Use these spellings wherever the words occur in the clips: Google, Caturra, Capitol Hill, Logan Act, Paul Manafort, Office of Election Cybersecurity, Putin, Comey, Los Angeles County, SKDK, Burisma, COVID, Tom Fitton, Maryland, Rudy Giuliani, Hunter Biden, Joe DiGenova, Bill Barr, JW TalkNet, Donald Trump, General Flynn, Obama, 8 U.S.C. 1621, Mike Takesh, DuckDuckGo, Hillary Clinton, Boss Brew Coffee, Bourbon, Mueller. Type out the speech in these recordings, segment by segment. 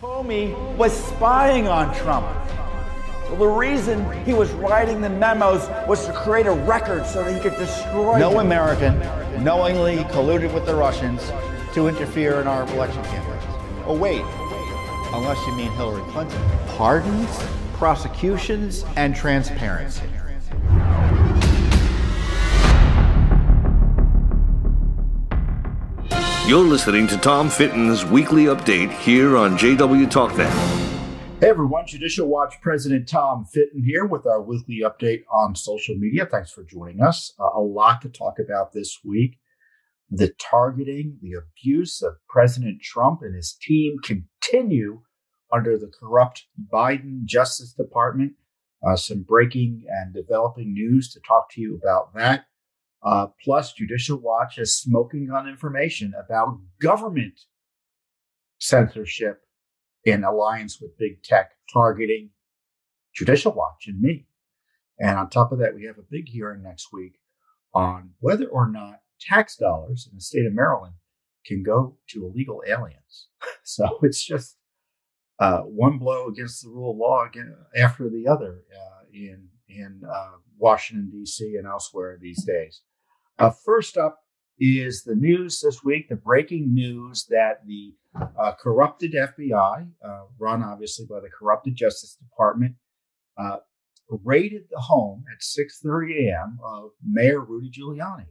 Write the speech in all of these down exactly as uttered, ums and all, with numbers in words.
Comey was spying on Trump. Well, the reason he was writing the memos was to create a record so that he could destroy No him. American knowingly colluded with the Russians to interfere in our election campaigns. Oh, wait, unless you mean Hillary Clinton. Pardons, prosecutions, and transparency. You're listening to Tom Fitton's weekly update here on J W TalkNet. Hey everyone, Judicial Watch President Tom Fitton here with our weekly update on social media. Thanks for joining us. Uh, a lot to talk about this week. The targeting, the abuse of President Trump and his team continue under the corrupt Biden Justice Department. Uh, some breaking and developing news to talk to you about that. Uh, plus, Judicial Watch is smoking on information about government censorship in alliance with big tech targeting Judicial Watch and me. And on top of that, we have a big hearing next week on whether or not tax dollars in the state of Maryland can go to illegal aliens. So it's just uh, one blow against the rule of law again, after the other uh, in, in uh, Washington, D C and elsewhere these days. Uh, first up is the news this week, the breaking news that the uh, corrupted F B I, uh, run obviously by the corrupted Justice Department, uh, raided the home at six thirty a.m. of Mayor Rudy Giuliani,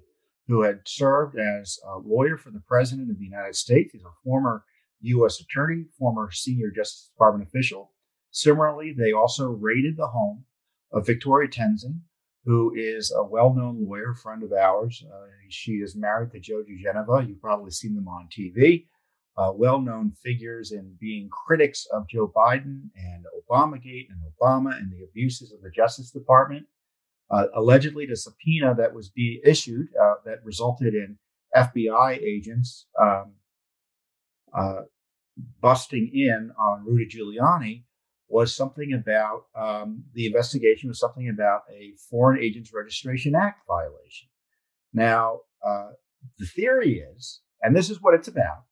who had served as a lawyer for the President of the United States. He's a former U S attorney, former senior Justice Department official. Similarly, they also raided the home of Victoria Toensing, who is a well-known lawyer, friend of ours. Uh, she is married to Joe DiGenova. You've probably seen them on T V. Uh, well-known figures in being critics of Joe Biden and Obamagate and Obama and the abuses of the Justice Department. Uh, allegedly, the subpoena that was be issued uh, that resulted in F B I agents um, uh, busting in on Rudy Giuliani was something about, um, the investigation was something about a Foreign Agents Registration Act violation. Now, uh, the theory is, and this is what it's about,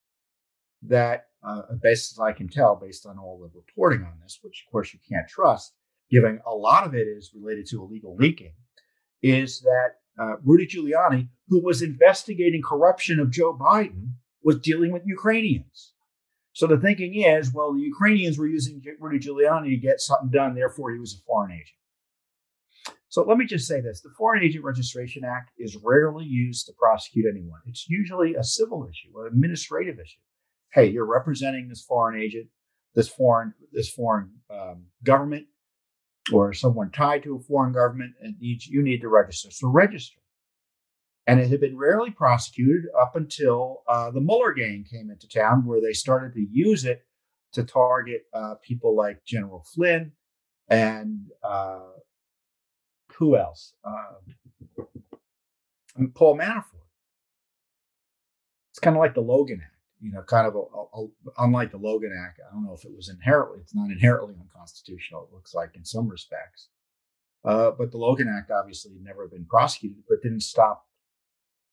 that uh, best as I can tell, based on all the reporting on this, which of course you can't trust, given a lot of it is related to illegal leaking, is that uh, Rudy Giuliani, who was investigating corruption of Joe Biden, was dealing with Ukrainians. So the thinking is, well, the Ukrainians were using Rudy Giuliani to get something done. Therefore, he was a foreign agent. So let me just say this. The Foreign Agent Registration Act is rarely used to prosecute anyone. It's usually a civil issue, an administrative issue. Hey, you're representing this foreign agent, this foreign this foreign um, government, or someone tied to a foreign government, and you need to register. So register. And it had been rarely prosecuted up until uh, the Mueller gang came into town, where they started to use it to target uh, people like General Flynn and uh, who else? Uh, and Paul Manafort. It's kind of like the Logan Act, you know, kind of a, a, a, unlike the Logan Act. I don't know if it was inherently, it's not inherently unconstitutional, it looks like in some respects. Uh, but the Logan Act obviously had never been prosecuted, but didn't stop.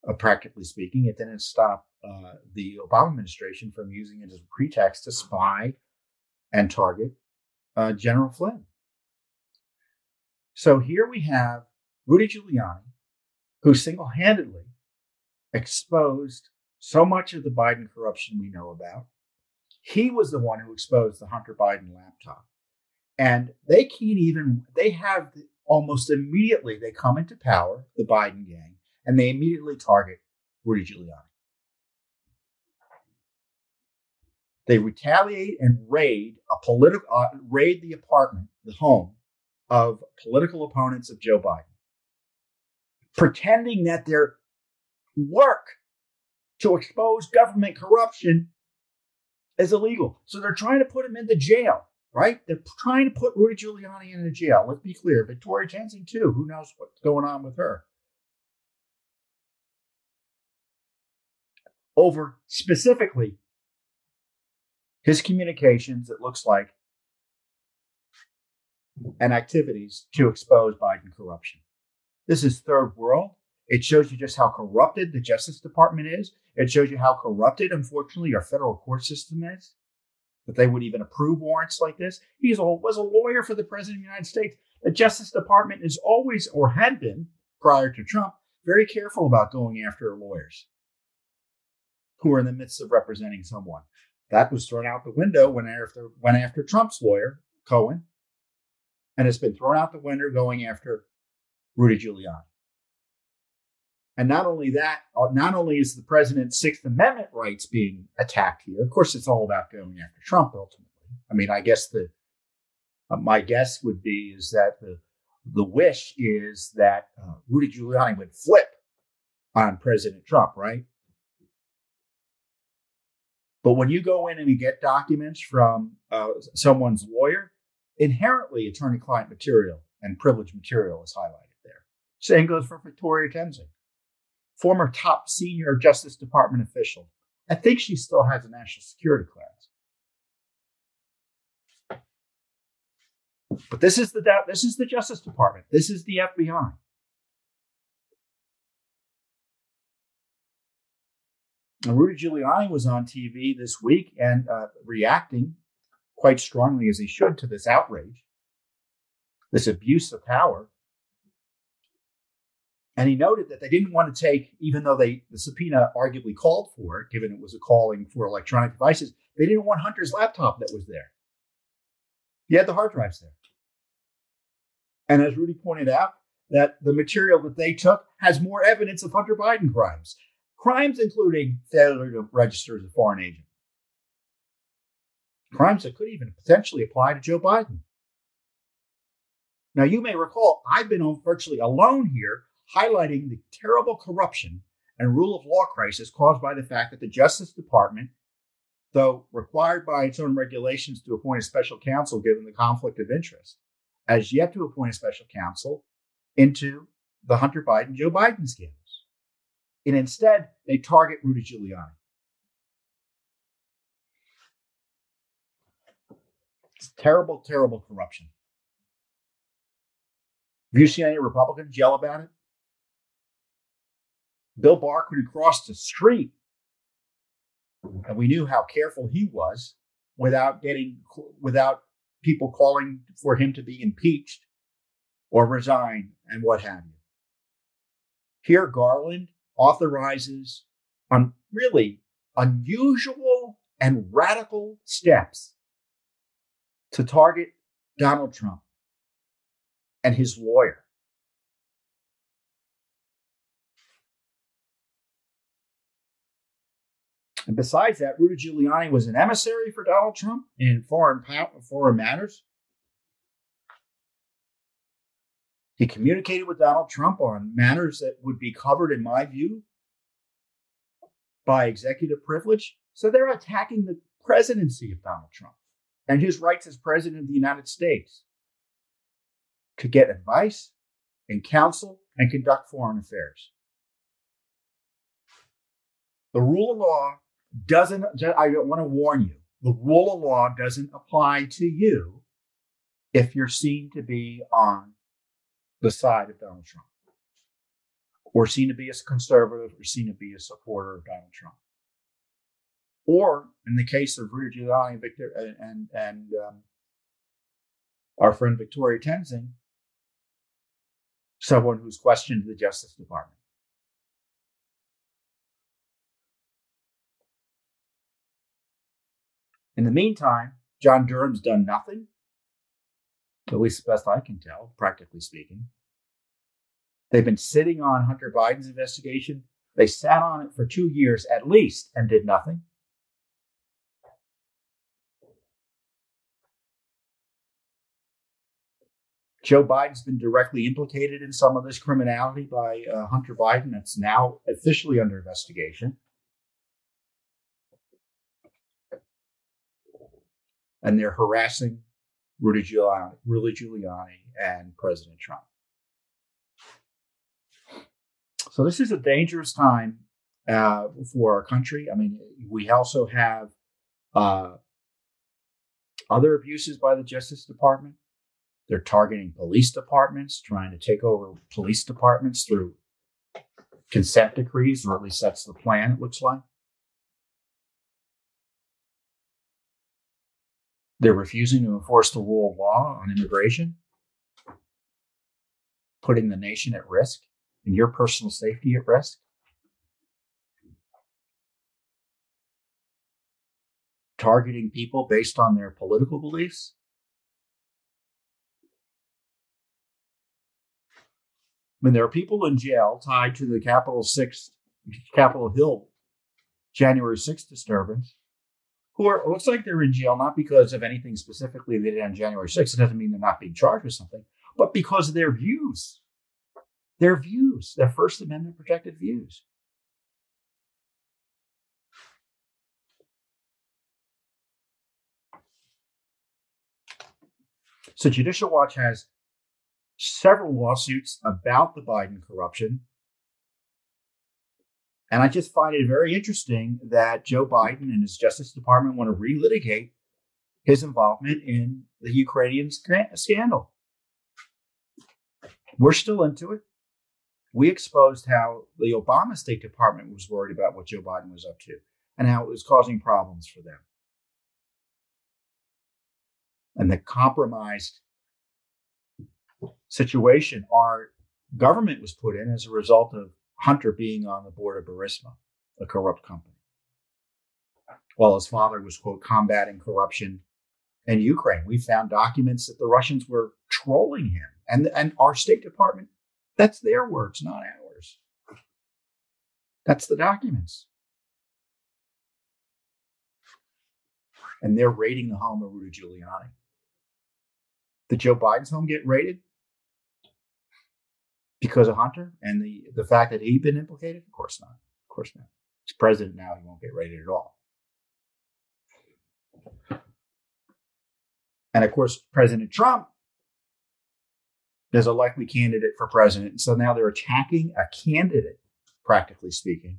Uh, practically speaking, it didn't stop uh, the Obama administration from using it as a pretext to spy and target uh, General Flynn. So here we have Rudy Giuliani, who single-handedly exposed so much of the Biden corruption we know about. He was the one who exposed the Hunter Biden laptop. And they can't even, they have almost immediately, they come into power, the Biden gang, and they immediately target Rudy Giuliani. They retaliate and raid a political uh, raid the apartment, the home of political opponents of Joe Biden, pretending that their work to expose government corruption is illegal. So they're trying to put him into jail, right? They're trying to put Rudy Giuliani into jail. Let's be clear. Victoria Toensing too. Who knows what's going on with her? Over specifically his communications, it looks like, and activities to expose Biden corruption. This is third world. It shows you just how corrupted the Justice Department is. It shows you how corrupted, unfortunately, our federal court system is. that they would even approve warrants like this. He was a lawyer for the president of the United States. The Justice Department is always, or had been prior to Trump, very careful about going after lawyers who are in the midst of representing someone. That was thrown out the window when after went after Trump's lawyer, Cohen, and it's been thrown out the window going after Rudy Giuliani. And not only that, not only is the president's Sixth Amendment rights being attacked here. Of course, it's all about going after Trump ultimately. I mean, I guess the uh, my guess would be is that the the wish is that uh, Rudy Giuliani would flip on President Trump, right? But when you go in and you get documents from uh, someone's lawyer, inherently attorney-client material and privileged material is highlighted there. Same goes for Victoria Toensing, former top senior Justice Department official. I think she still has a national security clearance. But this is the this is the Justice Department. This is the F B I. And Rudy Giuliani was on T V this week and uh, reacting quite strongly, as he should, to this outrage, this abuse of power. And he noted that they didn't want to take, even though they the subpoena arguably called for it, given it was a calling for electronic devices, they didn't want Hunter's laptop that was there. He had the hard drives there. And as Rudy pointed out, that the material that they took has more evidence of Hunter Biden crimes. Crimes including failure to register as a foreign agent. Crimes that could even potentially apply to Joe Biden. Now, you may recall, I've been virtually alone here highlighting the terrible corruption and rule of law crisis caused by the fact that the Justice Department, though required by its own regulations to appoint a special counsel given the conflict of interest, has yet to appoint a special counsel into the Hunter Biden, Joe Biden scandals. And instead, they target Rudy Giuliani. It's terrible, terrible corruption. Have you seen any Republicans yell about it? Bill Barr could have crossed the street, and we knew how careful he was without getting, without people calling for him to be impeached or resign and what have you. Here, Garland authorizes on really unusual and radical steps to target Donald Trump and his lawyer. And besides that, Rudy Giuliani was an emissary for Donald Trump in foreign power, foreign matters. He communicated with Donald Trump on matters that would be covered, in my view, by executive privilege. So they're attacking the presidency of Donald Trump and his rights as president of the United States to get advice and counsel and conduct foreign affairs. The rule of law doesn't, I want to warn you, the rule of law doesn't apply to you if you're seen to be on the side of Donald Trump or seen to be a conservative or seen to be a supporter of Donald Trump. Or in the case of Rudy Giuliani Victor, and, and, and um, our friend Victoria Toensing, someone who's questioned the Justice Department. In the meantime, John Durham's done nothing, at least the best I can tell, practically speaking. They've been sitting on Hunter Biden's investigation. They sat on it for two years at least and did nothing. Joe Biden's been directly implicated in some of this criminality by uh, Hunter Biden. That's now officially under investigation. And they're harassing Rudy Giuliani, Rudy Giuliani and President Trump. So this is a dangerous time uh, for our country. I mean, we also have uh, other abuses by the Justice Department. They're targeting police departments, trying to take over police departments through consent decrees, or at least that's the plan, it looks like. They're refusing to enforce the rule of law on immigration, putting the nation at risk and your personal safety at risk. Targeting people based on their political beliefs. I mean, there are people in jail tied to the Capitol sixth, Capitol Hill, January sixth disturbance, who are, it looks like they're in jail not because of anything specifically they did on January sixth. It doesn't mean they're not being charged with something, but because of their views, their views, their First Amendment protected views. So Judicial Watch has several lawsuits about the Biden corruption. And I just find it very interesting that Joe Biden and his Justice Department want to relitigate his involvement in the Ukrainian scandal. We're still into it. We exposed how the Obama State Department was worried about what Joe Biden was up to and how it was causing problems for them. And the compromised situation our government was put in as a result of Hunter being on the board of Burisma, a corrupt company, while his father was, quote, combating corruption in Ukraine. We found documents that the Russians were trolling him and, and our State Department. That's their words, not ours. That's the documents. And they're raiding the home of Rudy Giuliani. Did Joe Biden's home get raided because of Hunter and the, the fact that he'd been implicated? Of course not. Of course not. He's president now. He won't get raided at all. And of course, President Trump is a likely candidate for president. And so now they're attacking a candidate, practically speaking,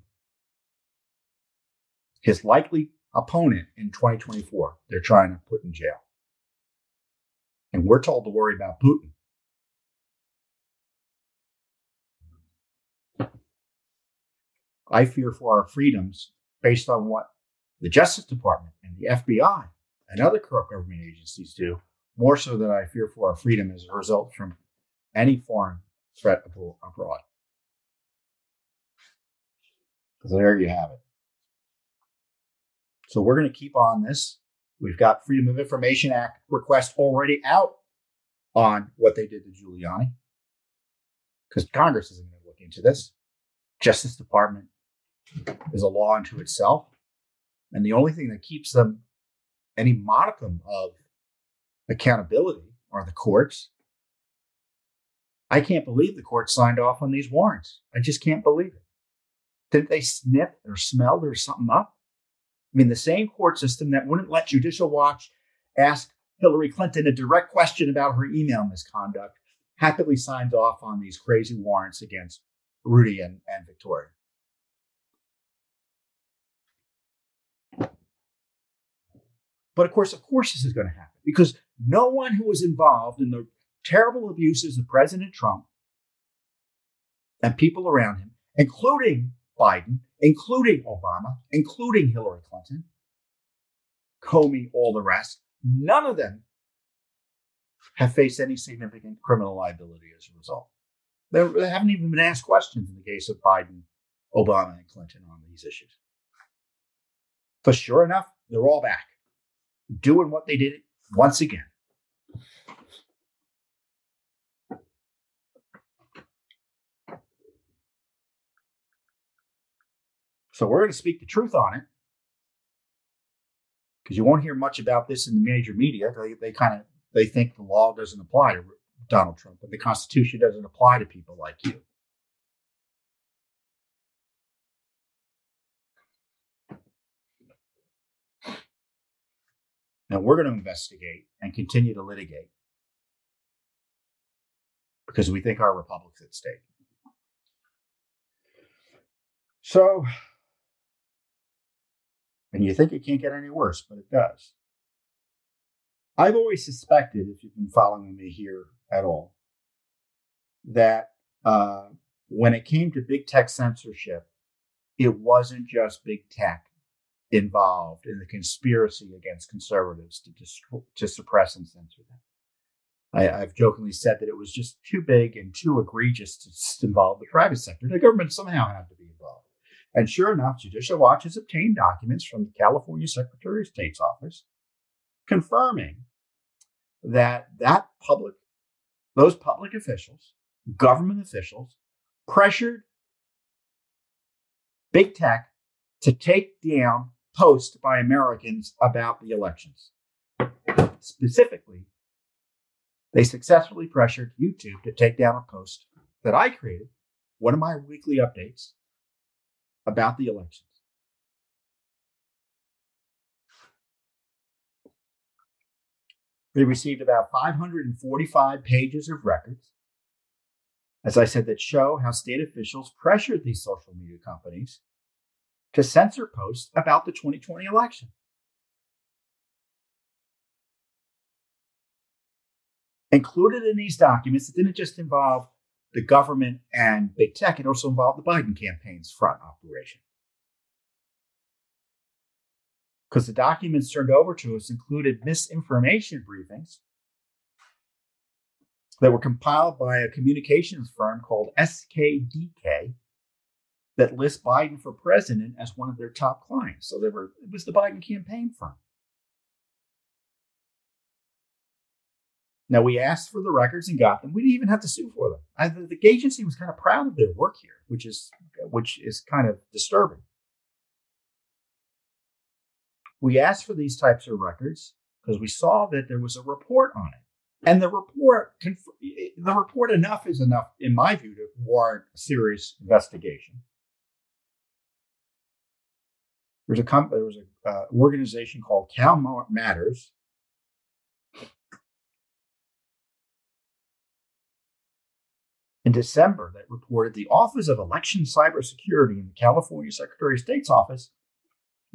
his likely opponent in twenty twenty-four, they're trying to put in jail. And we're told to worry about Putin. I fear for our freedoms based on what the Justice Department and the F B I and other corrupt government agencies do, more so than I fear for our freedom as a result from any foreign threat abroad. So there you have it. So we're going to keep on this. We've got Freedom of Information Act requests already out on what they did to Giuliani, because Congress isn't going to look into this. Justice Department is a law unto itself. And the only thing that keeps them any modicum of accountability are the courts. I can't believe the court signed off on these warrants. I just can't believe it. Didn't they sniff or smell or something up? I mean, the same court system that wouldn't let Judicial Watch ask Hillary Clinton a direct question about her email misconduct happily signs off on these crazy warrants against Rudy and, and Victoria. But of course, of course this is going to happen, because no one who was involved in the terrible abuses of President Trump and people around him, including Biden, including Obama, including Hillary Clinton, Comey, all the rest, none of them have faced any significant criminal liability as a result. They're, they haven't even been asked questions in the case of Biden, Obama, and Clinton on these issues. But sure enough, they're all back, doing what they did once again. So we're going to speak the truth on it, because you won't hear much about this in the major media. They, they kind of they think the law doesn't apply to Donald Trump, but the Constitution doesn't apply to people like you. Now we're going to investigate and continue to litigate, because we think our republic's at stake. So. And you think it can't get any worse, but it does. I've always suspected, if you've been following me here at all, that uh, when it came to big tech censorship, it wasn't just big tech. involved in the conspiracy against conservatives to distro- to suppress and censor them. I, I've jokingly said that it was just too big and too egregious to involve the private sector. The government somehow had to be involved. And sure enough, Judicial Watch has obtained documents from the California Secretary of State's office confirming that that public, those public officials, government officials, pressured big tech to take down posts by Americans about the elections. Specifically, they successfully pressured YouTube to take down a post that I created, one of my weekly updates about the elections. They received about five hundred forty-five pages of records, as I said, that show how state officials pressured these social media companies to censor posts about the twenty twenty election. Included in these documents, it didn't just involve the government and big tech, it also involved the Biden campaign's front operation. Because the documents turned over to us included misinformation briefings that were compiled by a communications firm called S K D K that lists Biden for president as one of their top clients. So they were, it was the Biden campaign firm. Now, we asked for the records and got them. We didn't even have to sue for them. I, the, the agency was kind of proud of their work here, which is which is kind of disturbing. We asked for these types of records because we saw that there was a report on it. And the report, the report enough is enough, in my view, to warrant a serious investigation. There's a comp- there was an uh, organization called CalMatters in December that reported the Office of Election Cybersecurity in the California Secretary of State's office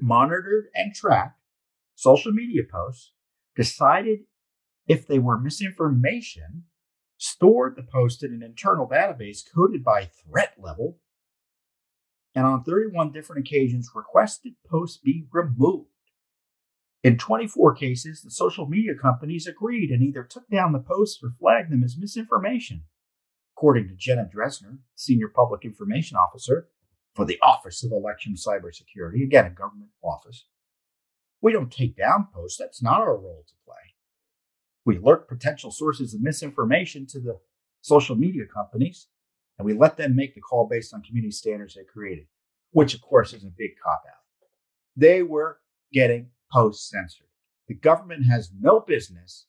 monitored and tracked social media posts, decided if they were misinformation, stored the post in an internal database coded by threat level, and on thirty-one different occasions requested posts be removed. In twenty-four cases, the social media companies agreed and either took down the posts or flagged them as misinformation, according to Jenna Dresner, Senior Public Information Officer for the Office of Election Cybersecurity, again, a government office. We don't take down posts. That's not our role to play. We alert potential sources of misinformation to the social media companies, and we let them make the call based on community standards they created, which, of course, is a big cop-out. They were getting posts censored. The government has no business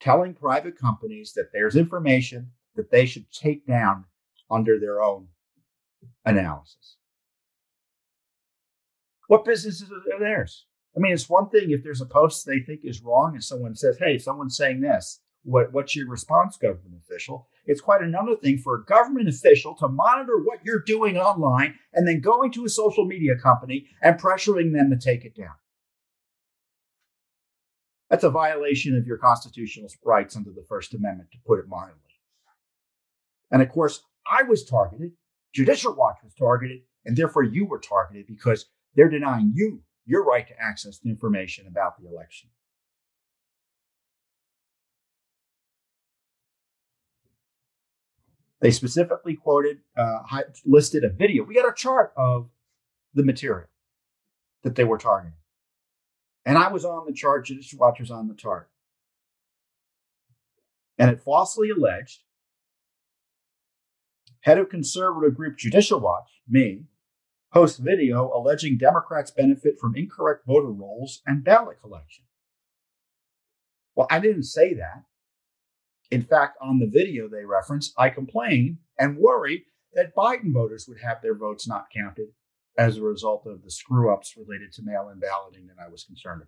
telling private companies that there's information that they should take down under their own analysis. What businesses are theirs? I mean, it's one thing if there's a post they think is wrong and someone says, hey, someone's saying this, what, what's your response, government official? It's quite another thing for a government official to monitor what you're doing online and then going to a social media company and pressuring them to take it down. That's a violation of your constitutional rights under the First Amendment, to put it mildly. And of course, I was targeted. Judicial Watch was targeted, and therefore you were targeted because they're denying you your right to access the information about the election. They specifically quoted, uh, listed a video. We got a chart of the material that they were targeting. And I was on the chart, Judicial Watch was on the chart. And it falsely alleged head of conservative group Judicial Watch, me, posts video alleging Democrats benefit from incorrect voter rolls and ballot collection. Well, I didn't say that. In fact, on the video they reference, I complain and worry that Biden voters would have their votes not counted as a result of the screw-ups related to mail-in balloting that I was concerned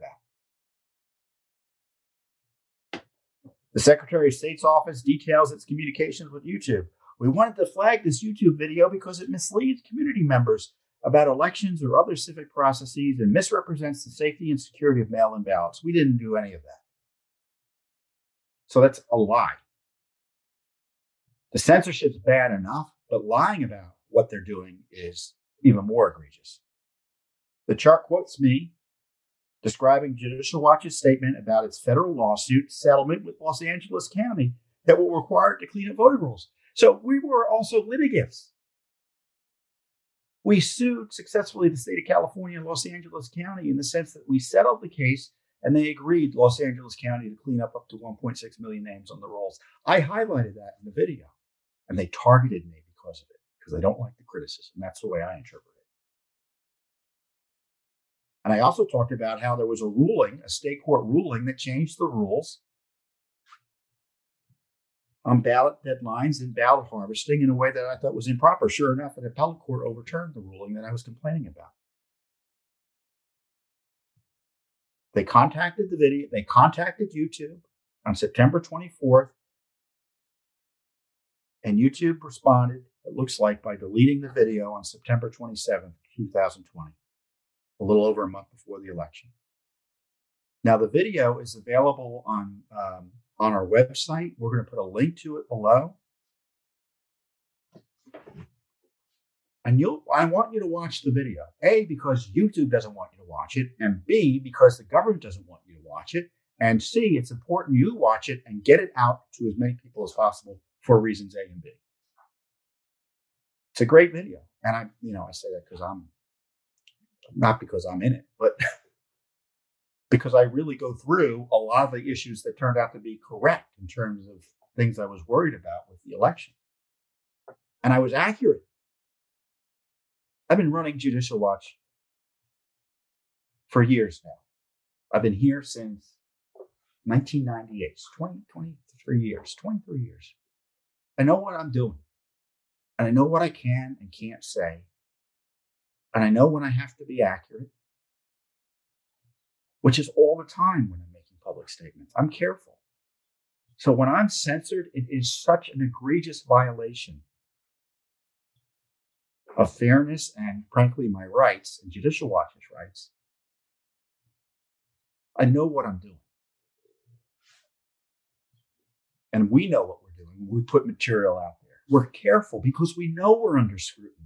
about. The Secretary of State's office details its communications with YouTube. We wanted to flag this YouTube video because it misleads community members about elections or other civic processes and misrepresents the safety and security of mail-in ballots. We didn't do any of that. So that's a lie. The censorship's bad enough, but lying about what they're doing is even more egregious. The chart quotes me, describing Judicial Watch's statement about its federal lawsuit settlement with Los Angeles County that will require it to clean up voting rules. So we were also litigants. We sued successfully the state of California and Los Angeles County in the sense that we settled the case and they agreed Los Angeles County to clean up up to one point six million names on the rolls. I highlighted that in the video and they targeted me because of it, because they don't like the criticism. That's the way I interpret it. And I also talked about how there was a ruling, a state court ruling that changed the rules on ballot deadlines and ballot harvesting in a way that I thought was improper. Sure enough, an appellate court overturned the ruling that I was complaining about. They contacted the video, they contacted YouTube on September twenty-fourth, and YouTube responded, it looks like, by deleting the video on September twenty-seventh, twenty twenty. A little over a month before the election. Now, the video is available on um, on our website. We're going to put a link to it below. And you'll I want you to watch the video. A, because YouTube doesn't want you to watch it. And B, because the government doesn't want you to watch it. And C, it's important you watch it and get it out to as many people as possible for reasons A and B. It's a great video. And I, you know, I say that because I'm not because I'm in it, but because I really go through a lot of the issues that turned out to be correct in terms of things I was worried about with the election. And I was accurate. I've been running Judicial Watch for years now. I've been here since nineteen ninety-eight, twenty, twenty-three years, twenty-three years. I know what I'm doing. And I know what I can and can't say. And I know when I have to be accurate, which is all the time when I'm making public statements. I'm careful. So when I'm censored, it is such an egregious violation of fairness and, frankly, my rights and Judicial Watch's rights. I know what I'm doing. And we know what we're doing. We put material out there. We're careful because we know we're under scrutiny.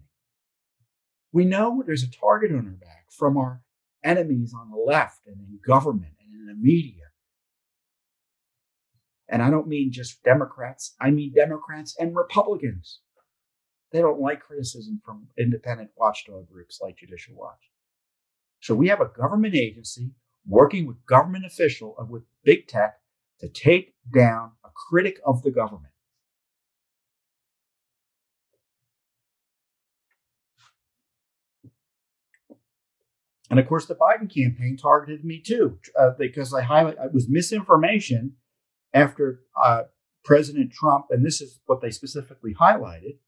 We know there's a target on our back from our enemies on the left and in government and in the media. And I don't mean just Democrats. I mean Democrats and Republicans. They don't like criticism from independent watchdog groups like Judicial Watch. So we have a government agency working with government officials, with big tech, to take down a critic of the government. And of course, the Biden campaign targeted me too, uh, because I highlight it was misinformation after uh, President Trump, and this is what they specifically highlighted,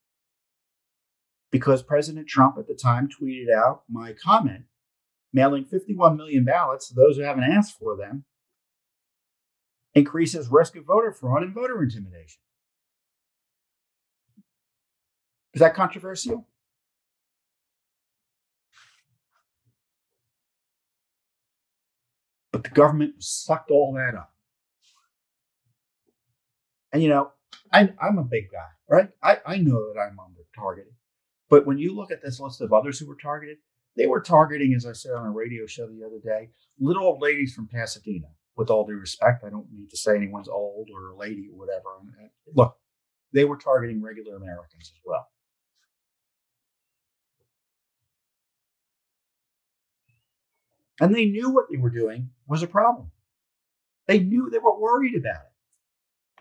because President Trump at the time tweeted out my comment, mailing fifty-one million ballots to those who haven't asked for them increases risk of voter fraud and voter intimidation. Is that controversial? But the government sucked all that up. And, you know, I, I'm a big guy, right? I, I know that I'm under targeted. But when you look at this list of others who were targeted, they were targeting, as I said on a radio show the other day, little old ladies from Pasadena. With all due respect, I don't mean to say anyone's old or a lady or whatever. Look, they were targeting regular Americans as well. And they knew what they were doing was a problem. They knew they were worried about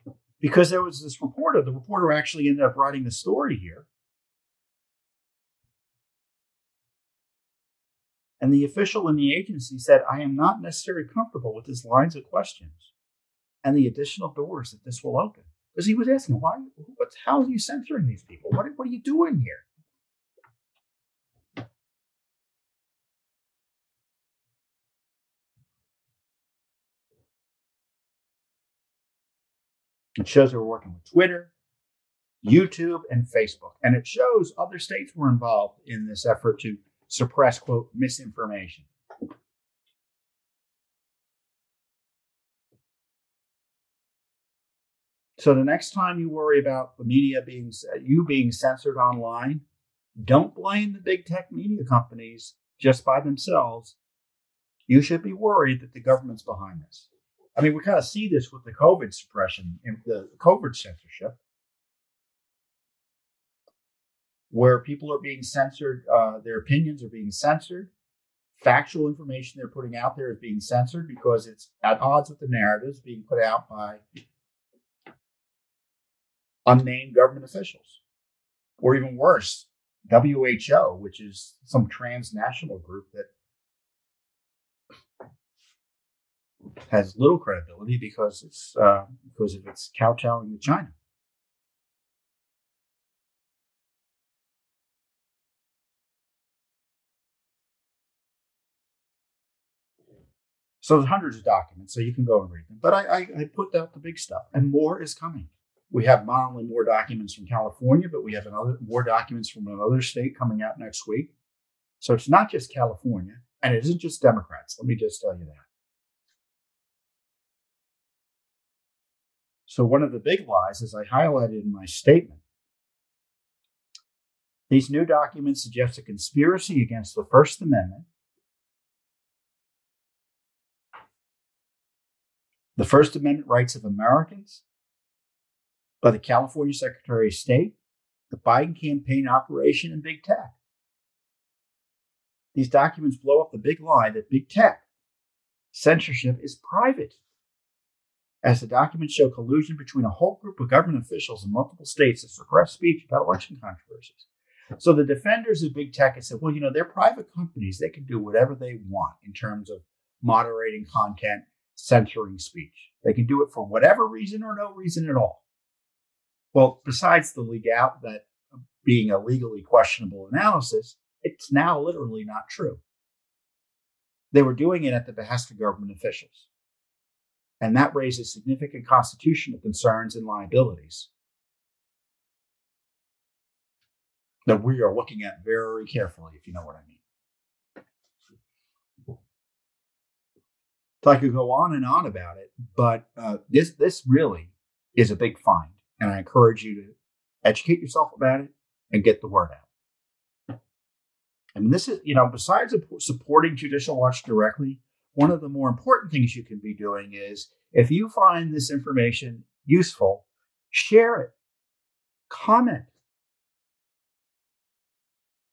it because there was this reporter. The reporter actually ended up writing the story here. And the official in the agency said, I am not necessarily comfortable with his lines of questions and the additional doors that this will open. Because he was asking, why? What's, how are you censoring these people? What, what are you doing here? It shows they were working with Twitter, YouTube, and Facebook. And it shows other states were involved in this effort to suppress, quote, misinformation. So the next time you worry about the media being, you being censored online, don't blame the big tech media companies just by themselves, you should be worried that the government's behind this. I mean, we kind of see this with the COVID suppression and the COVID censorship, where people are being censored, uh, their opinions are being censored, factual information they're putting out there is being censored because it's at odds with the narratives being put out by unnamed government officials, or even worse, W H O, which is some transnational group that has little credibility because it's uh, because of its kowtowing to China. So there's hundreds of documents, so you can go and read them. But I, I, I put out the big stuff, and more is coming. We have not only more documents from California, but we have another more documents from another state coming out next week. So it's not just California, and it isn't just Democrats. Let me just tell you that. So one of the big lies, as I highlighted in my statement, these new documents suggest a conspiracy against the First Amendment. The First Amendment rights of Americans by the California Secretary of State, the Biden campaign operation, and big tech. These documents blow up the big lie that big tech censorship is private, as the documents show collusion between a whole group of government officials in multiple states to suppress speech about election controversies. So the defenders of big tech have said, well, you know, they're private companies. They can do whatever they want in terms of moderating content, censoring speech. They can do it for whatever reason or no reason at all. Well, besides the legal, that being a legally questionable analysis, it's now literally not true. They were doing it at the behest of government officials. And that raises significant constitutional concerns and liabilities that we are looking at very carefully, if you know what I mean. So I could go on and on about it, but uh, this, this really is a big find. And I encourage you to educate yourself about it and get the word out. And this is, you know, besides supporting Judicial Watch directly, one of the more important things you can be doing is, if you find this information useful, share it, comment.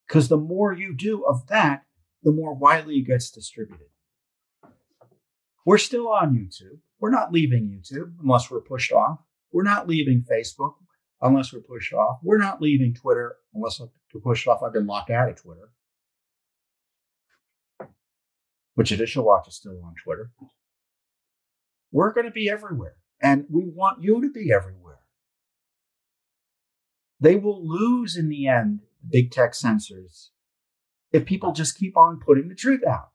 Because the more you do of that, the more widely it gets distributed. We're still on YouTube. We're not leaving YouTube unless we're pushed off. We're not leaving Facebook unless we're pushed off. We're not leaving Twitter unless we're pushed off. I've been locked out of Twitter. But Judicial Watch is still on Twitter. We're going to be everywhere, and we want you to be everywhere. They will lose in the end, big tech censors, if people just keep on putting the truth out.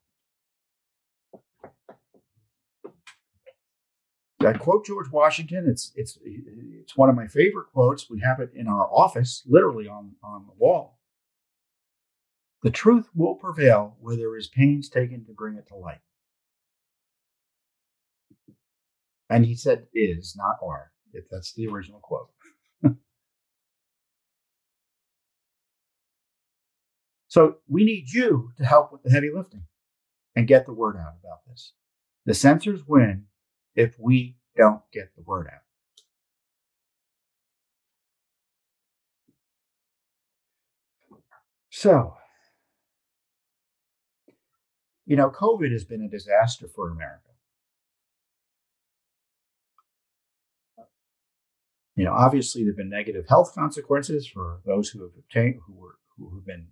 I quote George Washington. It's it's it's one of my favorite quotes. We have it in our office, literally on, on the wall. The truth will prevail where there is pains taken to bring it to light. And he said is, not are. If that's the original quote. So we need you to help with the heavy lifting and get the word out about this. The censors win if we don't get the word out. So, you know, COVID has been a disaster for America. You know, obviously there have been negative health consequences for those who have obtained, who were, who have been,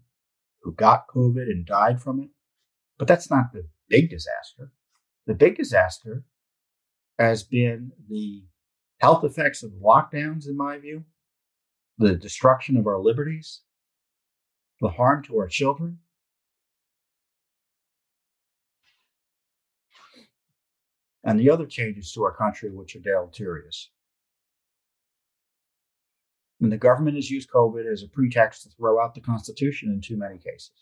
who got COVID and died from it. But that's not the big disaster. The big disaster has been the health effects of lockdowns, in my view, the destruction of our liberties, the harm to our children. And the other changes to our country, which are deleterious. And the government has used COVID as a pretext to throw out the Constitution in too many cases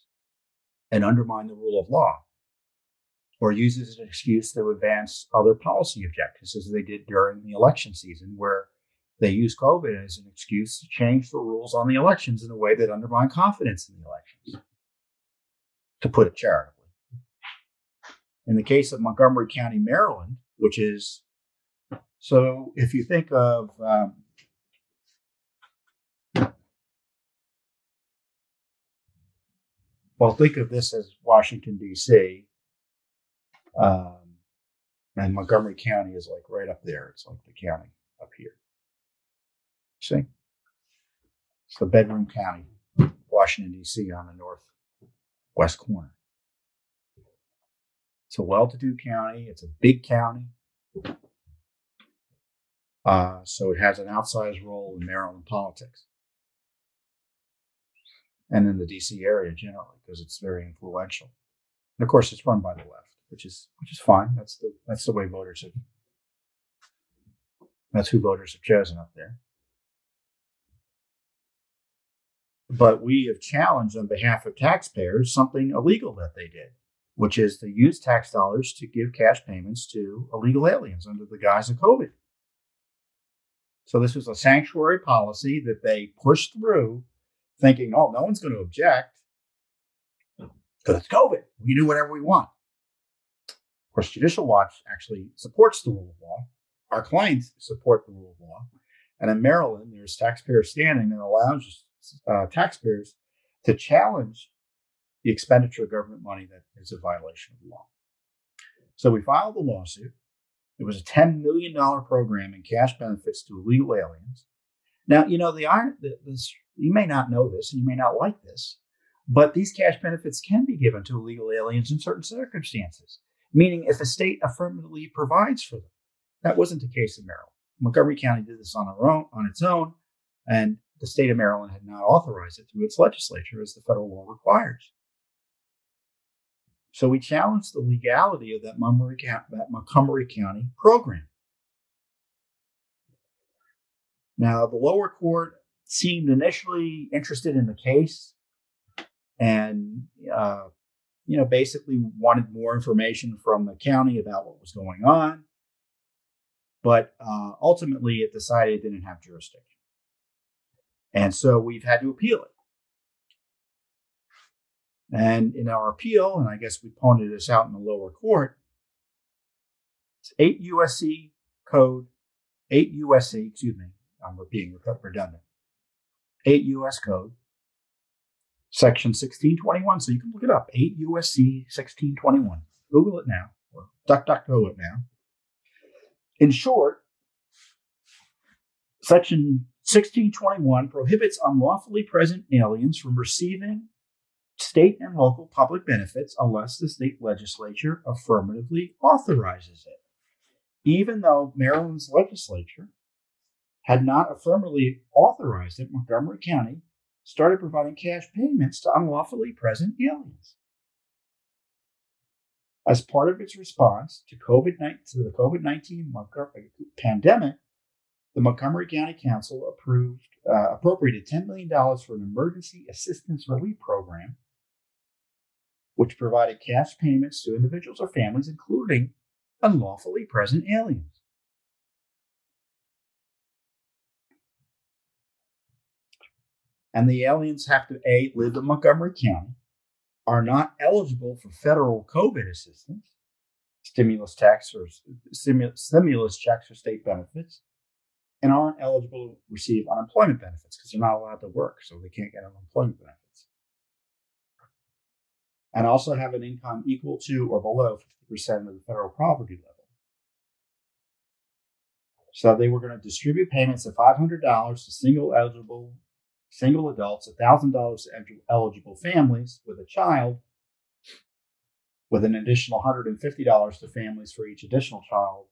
and undermine the rule of law, or uses an excuse to advance other policy objectives, as they did during the election season, where they used COVID as an excuse to change the rules on the elections in a way that undermined confidence in the elections. to put it charitably. In the case of Montgomery County, Maryland, which is, so if you think of um, well, think of this as Washington, D C, um, and Montgomery County is like right up there. It's like the county up here. See? It's the bedroom county, Washington, D C on the northwest corner. It's a well-to-do county. It's a big county. Uh, so it has an outsized role in Maryland politics. And in the D C area generally, because it's very influential. And of course, it's run by the left, which is which is fine. That's the that's the way voters have. That's who voters have chosen up there. But we have challenged on behalf of taxpayers something illegal that they did, which is to use tax dollars to give cash payments to illegal aliens under the guise of COVID. So this was a sanctuary policy that they pushed through, thinking, oh, no one's going to object because it's COVID. We do whatever we want. Of course, Judicial Watch actually supports the rule of law. Our clients support the rule of law. And in Maryland, there's taxpayer standing that allows uh, taxpayers to challenge the expenditure of government money that is a violation of the law. So we filed a lawsuit. It was a ten million dollars program in cash benefits to illegal aliens. Now, you know, the iron, the, this, you may not know this, and you may not like this, but these cash benefits can be given to illegal aliens in certain circumstances, meaning if a state affirmatively provides for them. That wasn't the case in Maryland. Montgomery County did this on, our own, on its own, and the state of Maryland had not authorized it through its legislature as the federal law requires. So we challenged the legality of that Montgomery County program. Now, the lower court seemed initially interested in the case and, uh, you know, basically wanted more information from the county about what was going on. But uh, ultimately, it decided it didn't have jurisdiction. And so we've had to appeal it. And in our appeal, and I guess we pointed this out in the lower court, it's eight U S C code, eight U S C, excuse me, I'm being redundant, eight U S Code, section sixteen twenty-one. So you can look it up, eight U S C sixteen twenty-one. Google it now, or DuckDuckGo it now. In short, section sixteen twenty-one prohibits unlawfully present aliens from receiving state and local public benefits unless the state legislature affirmatively authorizes it. Even though Maryland's legislature had not affirmatively authorized it, Montgomery County started providing cash payments to unlawfully present aliens. As part of its response to COVID nineteen, to the COVID nineteen pandemic, the Montgomery County Council approved uh, appropriated ten million dollars for an emergency assistance relief program, which provided cash payments to individuals or families, including unlawfully present aliens. And the aliens have to, A, live in Montgomery County, are not eligible for federal COVID assistance, stimulus tax or stimulus, stimulus checks or state benefits, and aren't eligible to receive unemployment benefits because they're not allowed to work, so they can't get unemployment benefits. And also have an income equal to or below fifty percent of the federal poverty level. So they were going to distribute payments of five hundred dollars to single eligible single adults, one thousand dollars to eligible families with a child, with an additional one hundred fifty dollars to families for each additional child,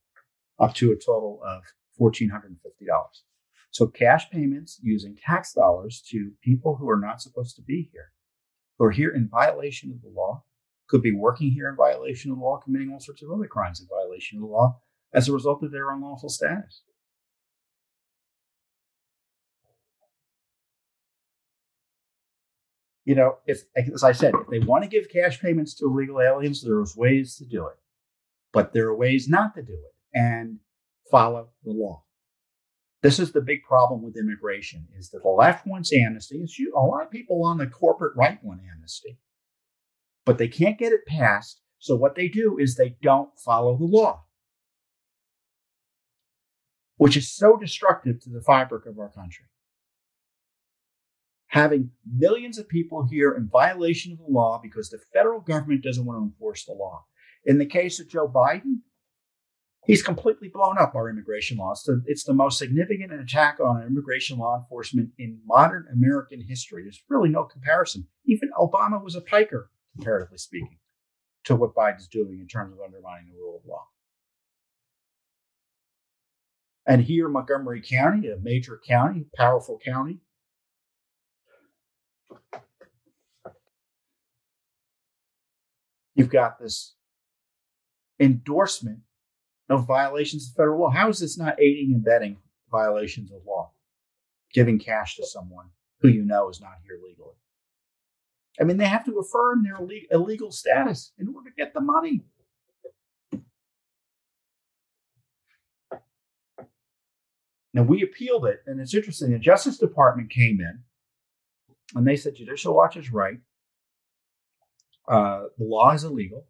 up to a total of one thousand four hundred fifty dollars. So cash payments using tax dollars to people who are not supposed to be here, who are here in violation of the law, could be working here in violation of the law, committing all sorts of other crimes in violation of the law as a result of their unlawful status. You know, if, as I said, if they want to give cash payments to illegal aliens, there's ways to do it. But there are ways not to do it and follow the law. This is the big problem with immigration, is that the left wants amnesty. It's a lot of people on the corporate right want amnesty. but they can't get it passed. So what they do is they don't follow the law, which is so destructive to the fabric of our country. Having millions of people here in violation of the law because the federal government doesn't want to enforce the law. In the case of Joe Biden, he's completely blown up our immigration law. It's the, it's the most significant attack on immigration law enforcement in modern American history. There's really no comparison. Even Obama was a piker, comparatively speaking, to what Biden's doing in terms of undermining the rule of law. And here, Montgomery County, a major county, powerful county, you've got this endorsement of violations of federal law. How is this not aiding and abetting violations of law? Giving cash to someone who you know is not here legally. I mean, they have to affirm their illegal status in order to get the money. Now, we appealed it, and it's interesting. The Justice Department came in, and they said, Judicial Watch is right. Uh, the law is illegal,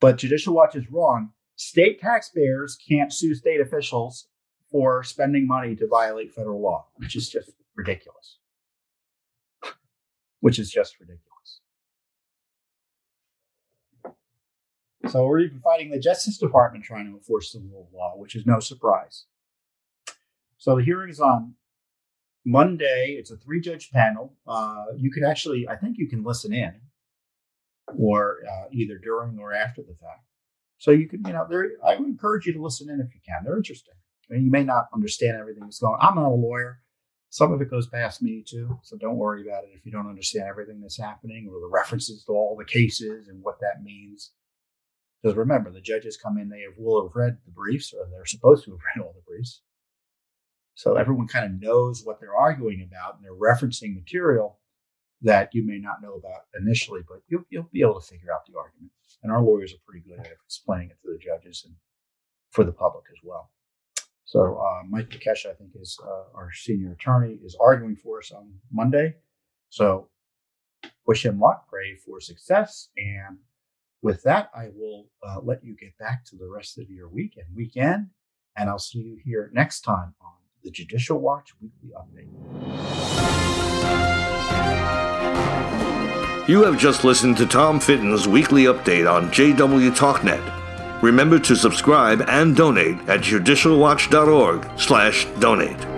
but Judicial Watch is wrong. State taxpayers can't sue state officials for spending money to violate federal law, which is just ridiculous. Which is just ridiculous. So we're even fighting the Justice Department trying to enforce the rule of law, which is no surprise. So the hearing is on Monday. It's a three-judge panel. Uh, you can actually, I think you can listen in, or uh, either during or after the fact. So you can, you know, I would encourage you to listen in if you can. They're interesting. I mean, you may not understand everything that's going on. I'm not a lawyer. Some of it goes past me too. So don't worry about it if you don't understand everything that's happening or the references to all the cases and what that means. Because remember, the judges come in, they will have read the briefs, or they're supposed to have read all the briefs. So everyone kind of knows what they're arguing about, and they're referencing material that you may not know about initially, but you'll, you'll be able to figure out the argument. And our lawyers are pretty good at explaining it to the judges and for the public as well. So uh, Mike Takesh, I think, is uh, our senior attorney, is arguing for us on Monday. So wish him luck, pray for success. And with that, I will uh, let you get back to the rest of your week and weekend. And I'll see you here next time on the Judicial Watch Weekly Update. You have just listened to Tom Fitton's weekly update on J W TalkNet. Remember to subscribe and donate at judicialwatch.org slash donate.